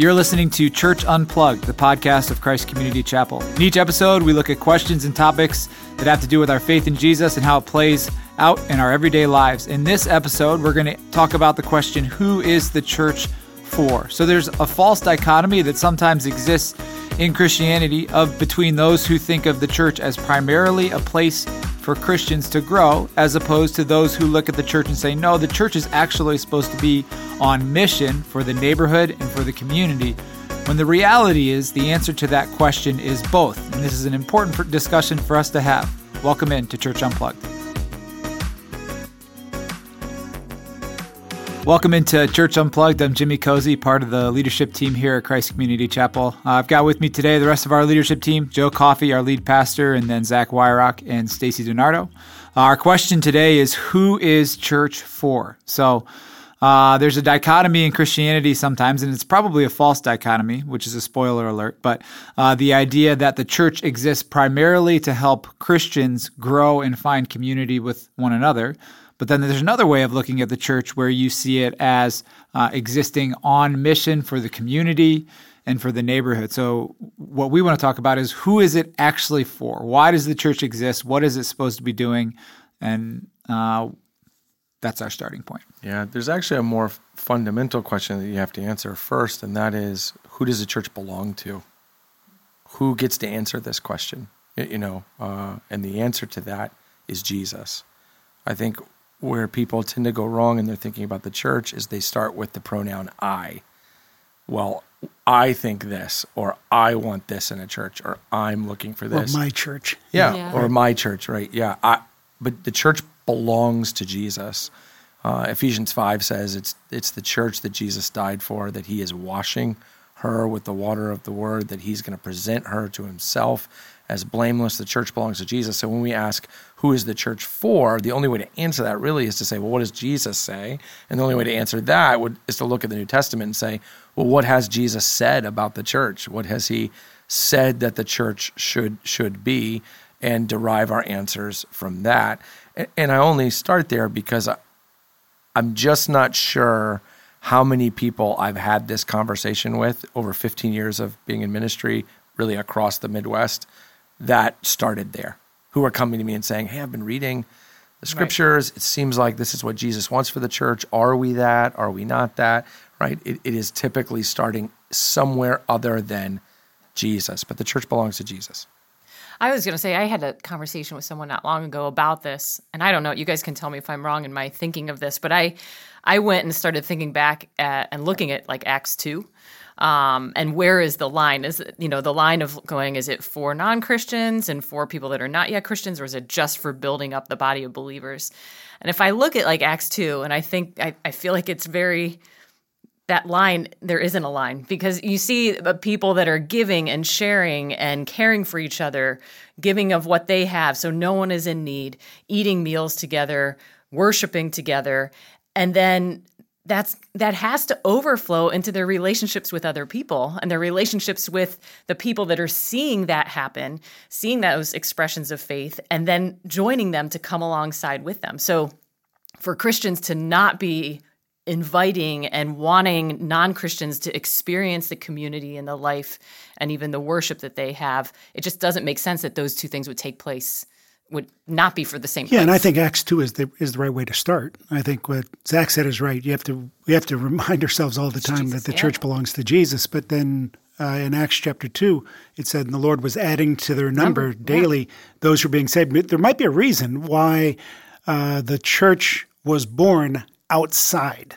You're listening to Church Unplugged, the podcast of Christ Community Chapel. In each episode, we look at questions and topics that have to do with our faith in Jesus and how it plays out in our everyday lives. In this episode, we're going to talk about the question, who is the church for? So there's a false dichotomy that sometimes exists in Christianity of between those who think of the church as primarily a place for Christians to grow, as opposed to those who look at the church and say, no, the church is actually supposed to be on mission for the neighborhood and for the community, when the reality is the answer to that question is both. And this is an important discussion for us to have. Welcome in to Church Unplugged. Welcome into Church Unplugged. I'm Jimmy Cozy, part of the leadership team here at Christ Community Chapel. I've got with me today the rest of our leadership team, Joe Coffey, our lead pastor, and then Zach Wyrock and Stacy Donardo. Our question today is, who is church for? So there's a dichotomy in Christianity sometimes, and it's probably a false dichotomy, which is a spoiler alert, but the idea that the church exists primarily to help Christians grow and find community with one another. But then there's another way of looking at the church where you see it as existing on mission for the community and for the neighborhood. So what we want to talk about is, who is it actually for? Why does the church exist? What is it supposed to be doing? And that's our starting point. Yeah, there's actually a more fundamental question that you have to answer first, and that is, who does the church belong to? Who gets to answer this question? And the answer to that is Jesus. I think where people tend to go wrong in their thinking about the church is they start with the pronoun I. Well, I think this, or I want this in a church, or I'm looking for this. Or my church. Yeah. Or my church, right? Yeah. But the church belongs to Jesus. Ephesians 5 says it's the church that Jesus died for, that he is washing her with the water of the word, that he's going to present her to himself as blameless. The church belongs to Jesus. So when we ask, who is the church for, the only way to answer that really is to say, well, what does Jesus say? And the only way to answer that is to look at the New Testament and say, well, what has Jesus said about the church? What has he said that the church should be, and derive our answers from that? And I only start there because I'm just not sure how many people I've had this conversation with over 15 years of being in ministry, really across the Midwest, that started there, who are coming to me and saying, hey, I've been reading the scriptures. Right. It seems like this is what Jesus wants for the church. Are we that? Are we not that? Right? It is typically starting somewhere other than Jesus, but the church belongs to Jesus. I was going to say, I had a conversation with someone not long ago about this, and I don't know, you guys can tell me if I'm wrong in my thinking of this, but I went and started thinking back at, and looking at like Acts 2. And where is the line? Is it, the line of going, is it for non-Christians and for people that are not yet Christians, or is it just for building up the body of believers? And if I look at like Acts 2, and I think, I feel like it's very, that line, there isn't a line, because you see people that are giving and sharing and caring for each other, giving of what they have, so no one is in need, eating meals together, worshiping together, and then that has to overflow into their relationships with other people and their relationships with the people that are seeing that happen, seeing those expressions of faith, and then joining them to come alongside with them. So for Christians to not be inviting and wanting non-Christians to experience the community and the life and even the worship that they have, it just doesn't make sense that those two things would take place, would not be for the same place. Yeah, and I think Acts 2 is the right way to start. I think what Zach said is right. We have to remind ourselves all the time that the church belongs to Jesus. But then in Acts chapter 2, it said, and the Lord was adding to their number daily those who are being saved. There might be a reason why the church was born outside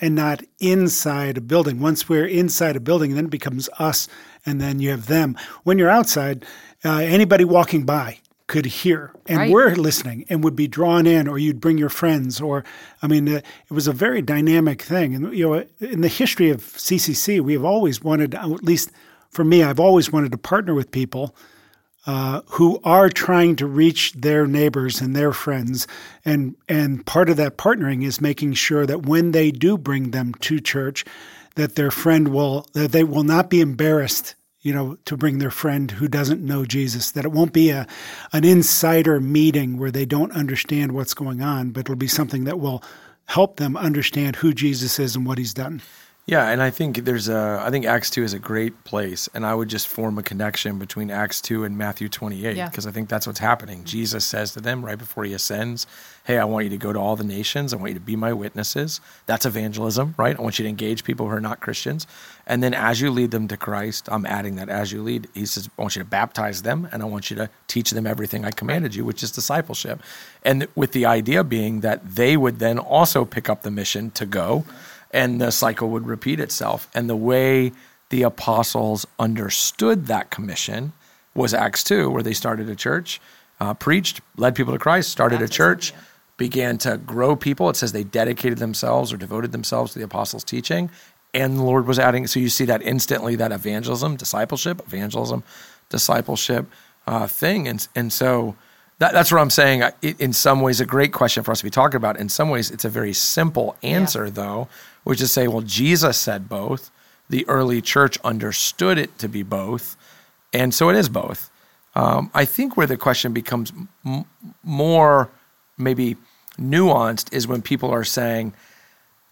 and not inside a building. Once we're inside a building, then it becomes us, and then you have them. When you're outside, anybody walking by could hear and were listening and would be drawn in, or you'd bring your friends, or it was a very dynamic thing. And in the history of CCC, we've always wanted, at least for me, I've always wanted to partner with people who are trying to reach their neighbors and their friends. And part of that partnering is making sure that when they do bring them to church, that that they will not be embarrassed to bring their friend who doesn't know Jesus, that it won't be an insider meeting where they don't understand what's going on, but it'll be something that will help them understand who Jesus is and what he's done. Yeah, and I think I think Acts 2 is a great place, and I would just form a connection between Acts 2 and Matthew 28, because I think that's what's happening. Jesus says to them right before he ascends, hey, I want you to go to all the nations. I want you to be my witnesses. That's evangelism, right? I want you to engage people who are not Christians. And then as you lead them to Christ, I'm adding that as you lead, he says, I want you to baptize them, and I want you to teach them everything I commanded you, which is discipleship. And with the idea being that they would then also pick up the mission to go, and the cycle would repeat itself. And the way the apostles understood that commission was Acts 2, where they started a church, preached, led people to Christ, started a church, began to grow people. It says they dedicated themselves or devoted themselves to the apostles' teaching, and the Lord was adding. So you see that instantly, that evangelism, discipleship thing. And so that's what I'm saying. In some ways, a great question for us to be talking about. In some ways, it's a very simple answer, though, which is say, well, Jesus said both. The early church understood it to be both, and so it is both. I think where the question becomes more maybe nuanced is when people are saying,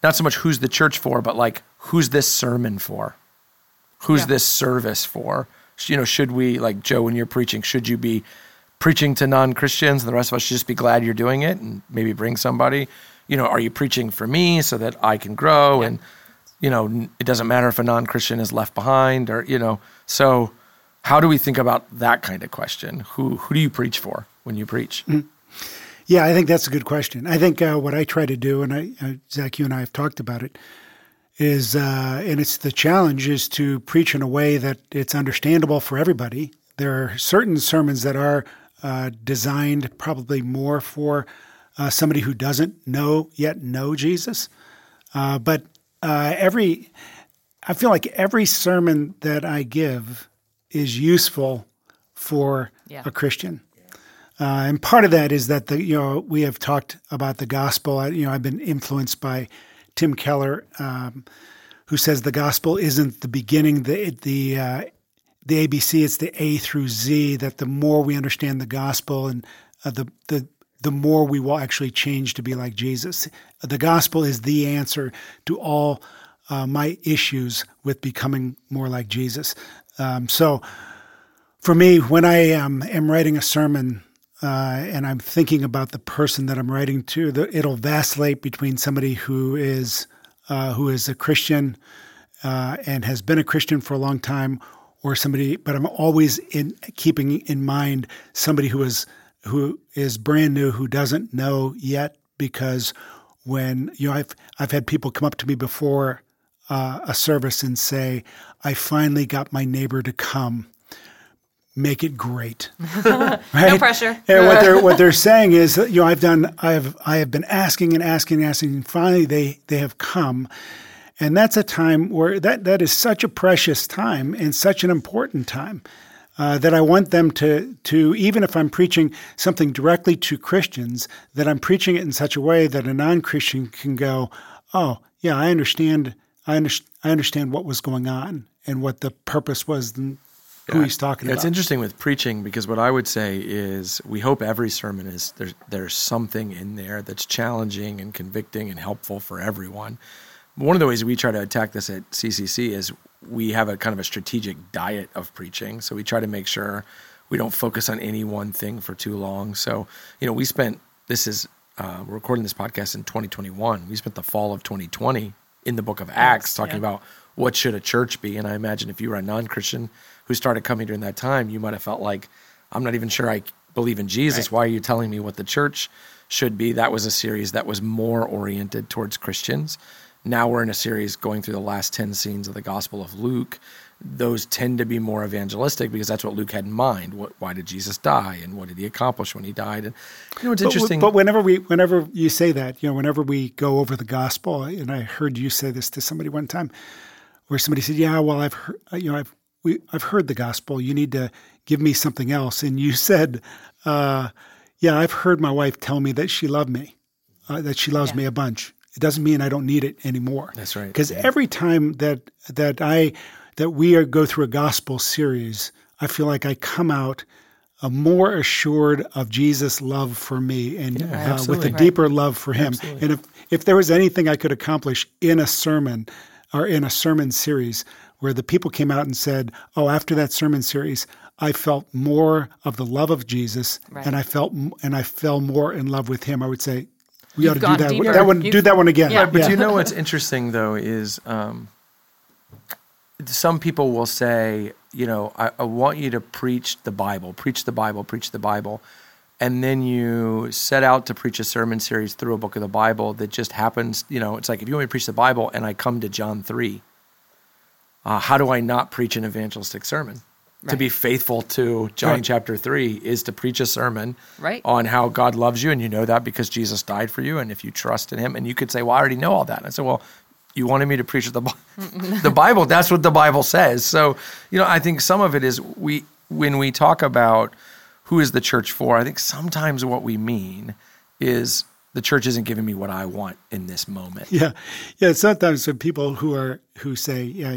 not so much who's the church for, but like, who's this sermon for? Who's this service for? You know, should we, like Joe, when you're preaching, should you be preaching to non-Christians, and the rest of us should just be glad you're doing it and maybe bring somebody? You know, are you preaching for me so that I can grow? And, you know, it doesn't matter if a non-Christian is left behind or, you know. So how do we think about that kind of question? Who do you preach for when you preach? Mm-hmm. Yeah, I think that's a good question. I think what I try to do, and Zach, you and I have talked about it, is, and it's the challenge, is to preach in a way that it's understandable for everybody. There are certain sermons that are designed probably more for somebody who doesn't know Jesus. I feel like every sermon that I give is useful for a Christian. And part of that is that we have talked about the gospel. I've been influenced by Tim Keller, who says the gospel isn't the beginning, the ABC, it's the A through Z, that the more we understand the gospel and the more we will actually change to be like Jesus. The gospel is the answer to all my issues with becoming more like Jesus. So for me, when I am writing a sermon and I'm thinking about the person that I'm writing to, it'll vacillate between somebody who is a Christian and has been a Christian for a long time, or somebody, but I'm always keeping in mind somebody who is brand new, who doesn't know yet, because when I've had people come up to me before a service and say, "I finally got my neighbor to come. Make it great." Right? No pressure. And what they're saying is, I have been asking and asking and asking, and finally they have come. And that's a time where that is such a precious time and such an important time that I want them to, even if I'm preaching something directly to Christians, that I'm preaching it in such a way that a non-Christian can go, oh, yeah, I understand what was going on and what the purpose was and who he's talking about. It's interesting with preaching, because what I would say is we hope every sermon is there's something in there that's challenging and convicting and helpful for everyone. One of the ways we try to attack this at CCC is we have a kind of a strategic diet of preaching. So we try to make sure we don't focus on any one thing for too long. So, we're recording this podcast in 2021. We spent the fall of 2020 in the book of Acts talking about what should a church be. And I imagine if you were a non-Christian who started coming during that time, you might have felt like, I'm not even sure I believe in Jesus. Right. Why are you telling me what the church should be? That was a series that was more oriented towards Christians. Now we're in a series going through the last 10 scenes of the Gospel of Luke. Those tend to be more evangelistic because that's what Luke had in mind. Why did Jesus die, and what did he accomplish when he died? And it's interesting. But whenever you say that, whenever we go over the gospel, and I heard you say this to somebody one time, where somebody said, "Yeah, well, I've heard, I've heard the gospel. You need to give me something else." And you said, "Yeah, I've heard my wife tell me that she loved me, that she loves me a bunch. It doesn't mean I don't need it anymore." That's right. Because every time that we go through a gospel series, I feel like I come out more assured of Jesus' love for me, and with a deeper love for him. Absolutely. And if there was anything I could accomplish in a sermon, are in a sermon series where the people came out and said, oh, after that sermon series, I felt more of the love of Jesus, right. And I fell more in love with him. I would say, we ought to do that. Do that one again. Yeah. But yeah. You know what's interesting, though, is some people will say, you know, I want you to preach the Bible. And then you set out to preach a sermon series through a book of the Bible that just happens, you know, it's like, if you want me to preach the Bible and I come to John 3, how do I not preach an evangelistic sermon? Right. To be faithful to John chapter 3 is to preach a sermon on how God loves you, and you know that because Jesus died for you, and if you trust in him, and you could say, well, I already know all that. And I said, well, you wanted me to preach the Bible. That's what the Bible says. So, you know, I think some of it is when we talk about who is the church for, I think sometimes what we mean is the church isn't giving me what I want in this moment. Yeah. Sometimes when people who say, yeah,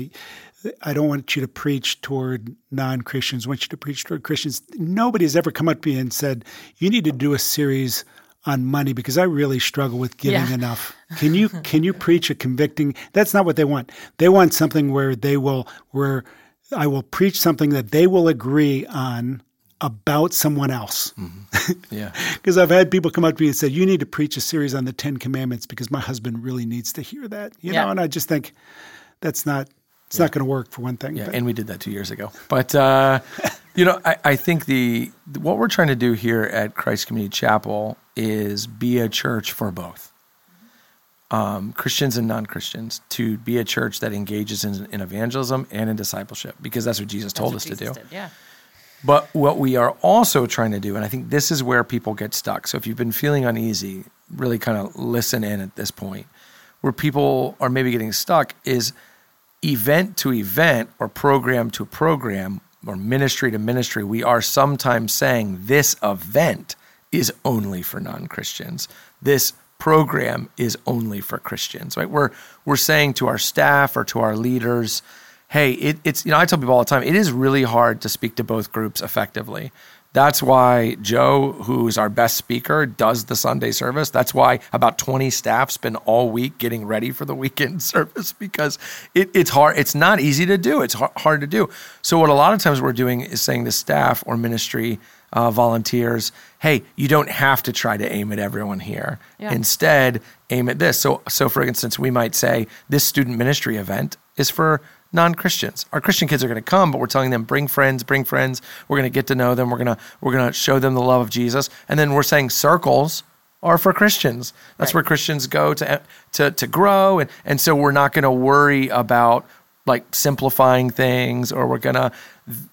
I don't want you to preach toward non-Christians, I want you to preach toward Christians. Nobody's ever come up to me and said, you need to do a series on money because I really struggle with giving enough. Can you preach a convicting? That's not what they want. They want something where I will preach something that they will agree on about someone else. Mm-hmm. Yeah. Because I've had people come up to me and say, you need to preach a series on the 10 Commandments because my husband really needs to hear that. You know, and I just think that's not not going to work for one thing. Yeah, but. And we did that 2 years ago. But, you know, I think what we're trying to do here at Christ Community Chapel is be a church for both Christians and non-Christians, to be a church that engages in evangelism and in discipleship because that's what Jesus told us to do. Yeah. But what we are also trying to do, and I think this is where people get stuck. So if you've been feeling uneasy, really kind of listen in at this point. Where people are maybe getting stuck is event to event or program to program or ministry to ministry. We are sometimes saying this event is only for non-Christians. This program is only for Christians, right? We're saying to our staff or to our leaders, hey, it's, you know, I tell people all the time, it is really hard to speak to both groups effectively. That's why Joe, who's our best speaker, does the Sunday service. That's why about 20 staff spend all week getting ready for the weekend service because it's hard. It's not easy to do. It's hard to do. So what a lot of times we're doing is saying to staff or ministry volunteers, hey, you don't have to try to aim at everyone here. Yeah. Instead, aim at this. So for instance, we might say this student ministry event is for non-Christians. Our Christian kids are going to come, but we're telling them, bring friends. We're going to get to know them. We're going to show them the love of Jesus. And then we're saying circles are for Christians. That's where Christians go to grow. And so we're not going to worry about like simplifying things, or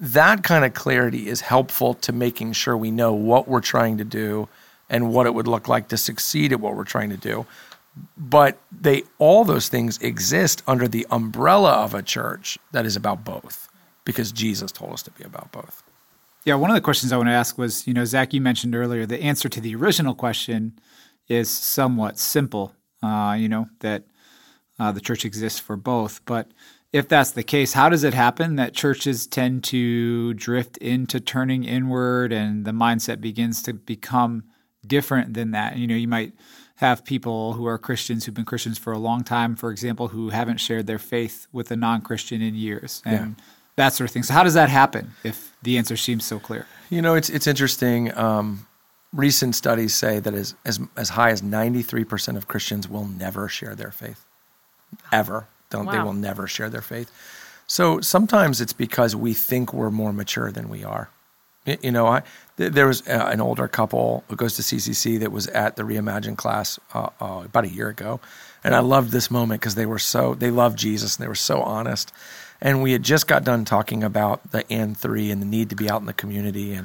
that kind of clarity is helpful to making sure we know what we're trying to do and what it would look like to succeed at what we're trying to do. But all those things exist under the umbrella of a church that is about both, because Jesus told us to be about both. Yeah, one of the questions I want to ask was, you know, Zach, you mentioned earlier, the answer to the original question is somewhat simple, you know, that the church exists for both. But if that's the case, how does it happen that churches tend to drift into turning inward and the mindset begins to become different than that? You know, you might have people who are Christians, who've been Christians for a long time, for example, who haven't shared their faith with a non-Christian in years and that sort of thing. So how does that happen if the answer seems so clear? You know, it's interesting. Recent studies say that as high as 93% of Christians will never share their faith, ever. They will never share their faith. So sometimes it's because we think we're more mature than we are. You know, there was an older couple who goes to CCC that was at the Reimagine class about a year ago, and I loved this moment because they loved Jesus and they were so honest. And we had just got done talking about the and 3 and the need to be out in the community,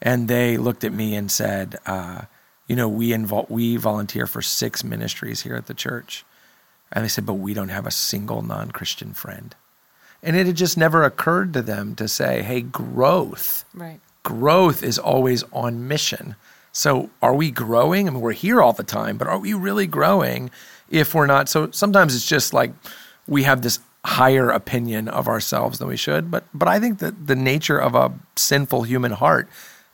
and they looked at me and said, you know, we volunteer for 6 ministries here at the church, and they said, but we don't have a single non-Christian friend. And it had just never occurred to them to say, hey, growth. Right. Growth is always on mission. So are we growing? I mean, we're here all the time, but are we really growing if we're not? So sometimes it's just like we have this higher opinion of ourselves than we should. But I think that the nature of a sinful human heart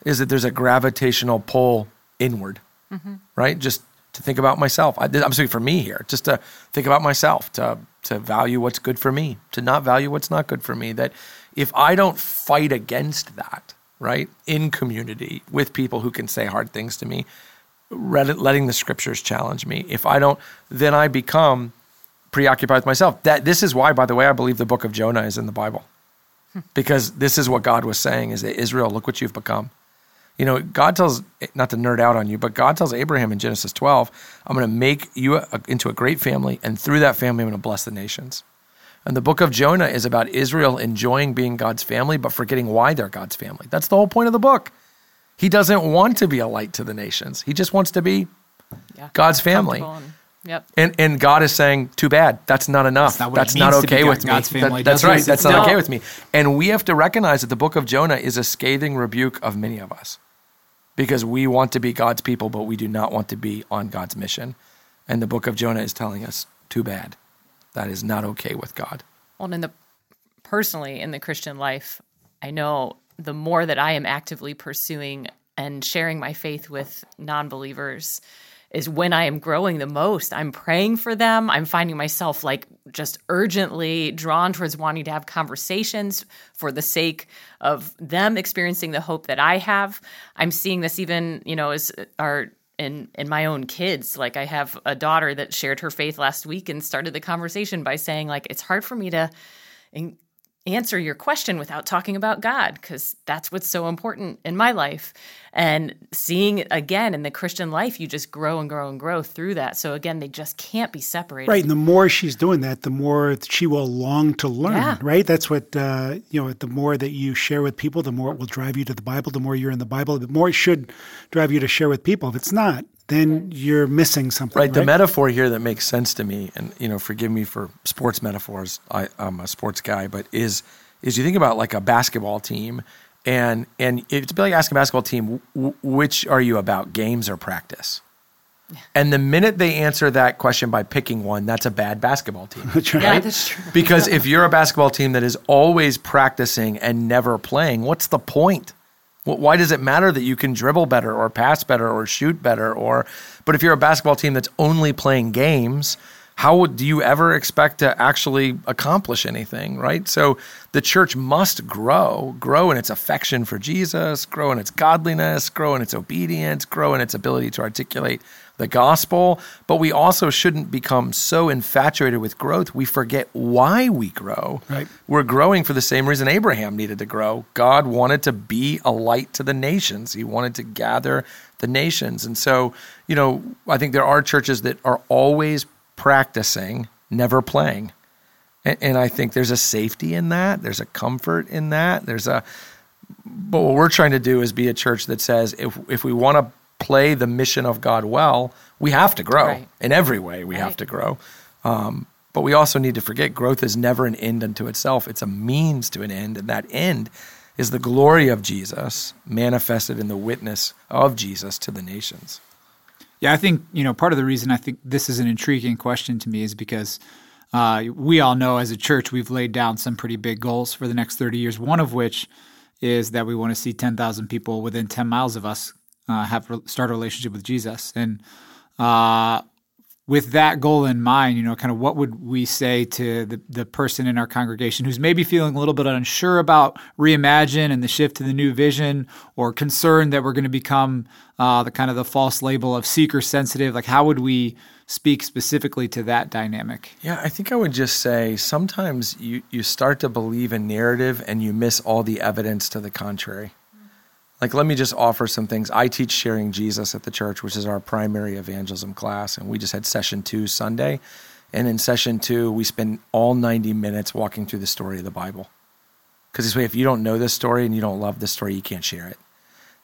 is that there's a gravitational pull inward, right? Just to think about myself. I'm speaking for me here, just to think about myself, to value what's good for me, to not value what's not good for me. That if I don't fight against that, right, in community with people who can say hard things to me, letting the scriptures challenge me, if I don't, then I become preoccupied with myself. This is why, by the way, I believe the book of Jonah is in the Bible. Because this is what God was saying, is that Israel, look what you've become. You know, God tells, not to nerd out on you, but God tells Abraham in Genesis 12, I'm going to make you into a great family, and through that family, I'm going to bless the nations. And the book of Jonah is about Israel enjoying being God's family, but forgetting why they're God's family. That's the whole point of the book. He doesn't want to be a light to the nations. He just wants to be God's family. Yep. And God is saying, too bad. That's not enough. That's not okay with me. That's right. That's not okay with me. And we have to recognize that the book of Jonah is a scathing rebuke of many of us, because we want to be God's people, but we do not want to be on God's mission. And the book of Jonah is telling us, too bad. That is not okay with God. Well, and personally, in the Christian life, I know the more that I am actively pursuing and sharing my faith with non-believers is when I am growing the most. I'm praying for them. I'm finding myself like just urgently drawn towards wanting to have conversations for the sake of them experiencing the hope that I have. I'm seeing this even, you know, as our in my own kids. Like, I have a daughter that shared her faith last week and started the conversation by saying, like, it's hard for me to answer your question without talking about God, because that's what's so important in my life. And seeing, again, in the Christian life, you just grow and grow and grow through that. So again, they just can't be separated. Right, and the more she's doing that, the more she will long to learn, right? That's what, the more that you share with people, the more it will drive you to the Bible. The more you're in the Bible, the more it should drive you to share with people. If it's not, then you're missing something. Right. The metaphor here that makes sense to me, and forgive me for sports metaphors, I'm a sports guy, but is you think about like a basketball team, and it's like asking a basketball team, which are you about, games or practice? Yeah. And the minute they answer that question by picking one, that's a bad basketball team. That's right. Yeah, that's true. Because if you're a basketball team that is always practicing and never playing, what's the point? Why does it matter that you can dribble better or pass better or shoot better? But if you're a basketball team that's only playing games, how do you ever expect to actually accomplish anything, right? So the church must grow in its affection for Jesus, grow in its godliness, grow in its obedience, grow in its ability to articulate the gospel. But we also shouldn't become so infatuated with growth, we forget why we grow. Right. We're growing for the same reason Abraham needed to grow. God wanted to be a light to the nations. He wanted to gather the nations. And so, I think there are churches that are always practicing, never playing. And I think there's a safety in that. There's a comfort in that. But what we're trying to do is be a church that says, if we want to play the mission of God well, we have to grow. Right. In every way, we have to grow. But we also need to forget growth is never an end unto itself. It's a means to an end. And that end is the glory of Jesus manifested in the witness of Jesus to the nations. Yeah, I think, part of the reason I think this is an intriguing question to me is because we all know as a church we've laid down some pretty big goals for the next 30 years, one of which is that we want to see 10,000 people within 10 miles of us start a relationship with Jesus. And with that goal in mind, kind of what would we say to the person in our congregation who's maybe feeling a little bit unsure about Reimagine and the shift to the new vision, or concerned that we're going to become the kind of the false label of seeker sensitive? Like, how would we speak specifically to that dynamic? Yeah, I think I would just say sometimes you start to believe a narrative and you miss all the evidence to the contrary. Like, let me just offer some things. I teach Sharing Jesus at the church, which is our primary evangelism class, and we just had session 2 Sunday. And in session 2, we spend all 90 minutes walking through the story of the Bible. Because this way, if you don't know this story and you don't love this story, you can't share it.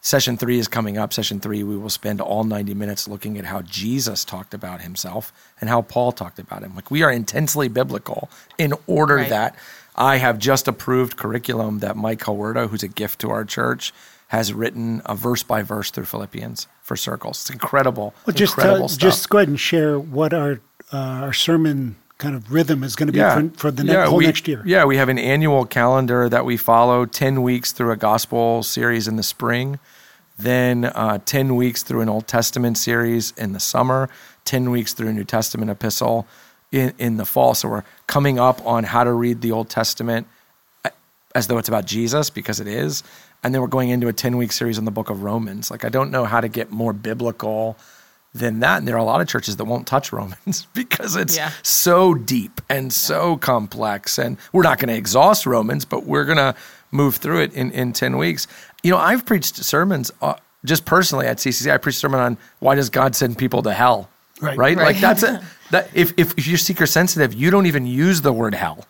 Session 3 is coming up. Session 3, we will spend all 90 minutes looking at how Jesus talked about himself and how Paul talked about him. Like, we are intensely biblical in order that I have just approved curriculum that Mike Huerta, who's a gift to our church, has written a verse by verse through Philippians for circles. It's incredible. Well, incredible stuff. Just go ahead and share what our sermon kind of rhythm is going to be for the whole next year. Yeah, we have an annual calendar that we follow, 10 weeks through a gospel series in the spring. then 10 weeks through an Old Testament series in the summer, 10 weeks through a New Testament epistle in the fall. So we're coming up on how to read the Old Testament as though it's about Jesus, because it is. And then we're going into a 10-week series on the book of Romans. Like, I don't know how to get more biblical than that. And there are a lot of churches that won't touch Romans because it's so deep and so complex. And we're not going to exhaust Romans, but we're going to move through it in 10 weeks. You know, I've preached sermons just personally at CCC. I preached a sermon on why does God send people to hell, right? Like that's it. That if you're seeker sensitive, you don't even use the word hell.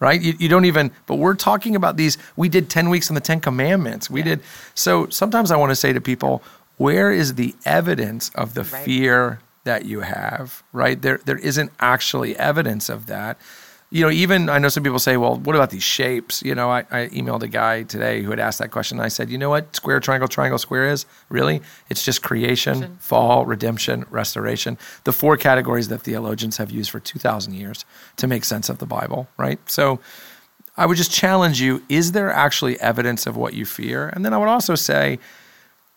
Right? You don't even, but we're talking about these. We did 10 weeks on the 10 Commandments. We did. So sometimes I want to say to people, where is the evidence of the fear that you have, right? There isn't actually evidence of that. You know, even I know some people say, well, what about these shapes? You know, I emailed a guy today who had asked that question. And I said, you know what square, triangle, triangle, square is? Really? It's just creation, fall, redemption, restoration. The four categories that theologians have used for 2,000 years to make sense of the Bible, right? So I would just challenge you, is there actually evidence of what you fear? And then I would also say,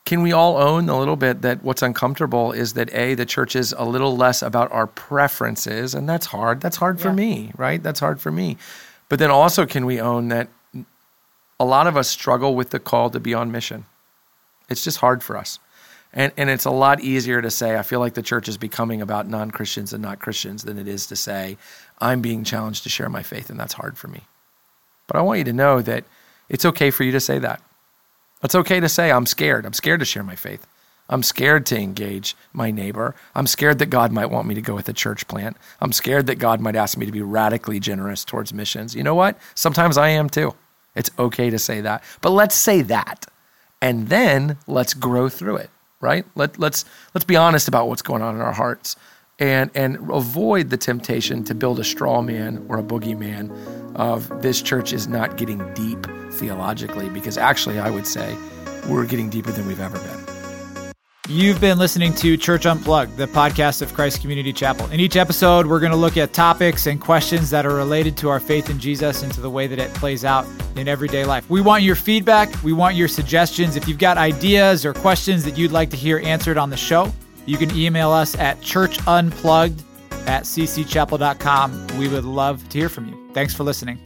can we all own a little bit that what's uncomfortable is that A, the church is a little less about our preferences, and that's hard. That's hard for me, right? That's hard for me. But then also, can we own that a lot of us struggle with the call to be on mission? It's just hard for us. And it's a lot easier to say, I feel like the church is becoming about non-Christians and not Christians than it is to say, I'm being challenged to share my faith, and that's hard for me. But I want you to know that it's okay for you to say that. It's okay to say, I'm scared. I'm scared to share my faith. I'm scared to engage my neighbor. I'm scared that God might want me to go with a church plant. I'm scared that God might ask me to be radically generous towards missions. You know what? Sometimes I am too. It's okay to say that. But let's say that, and then let's grow through it, right? Let's be honest about what's going on in our hearts and avoid the temptation to build a straw man or a boogeyman of this church is not getting deep theologically, because actually I would say we're getting deeper than we've ever been. You've been listening to Church Unplugged, the podcast of Christ Community Chapel. In each episode, we're going to look at topics and questions that are related to our faith in Jesus and to the way that it plays out in everyday life. We want your feedback. We want your suggestions. If you've got ideas or questions that you'd like to hear answered on the show, you can email us at churchunplugged@ccchapel.com. We would love to hear from you. Thanks for listening.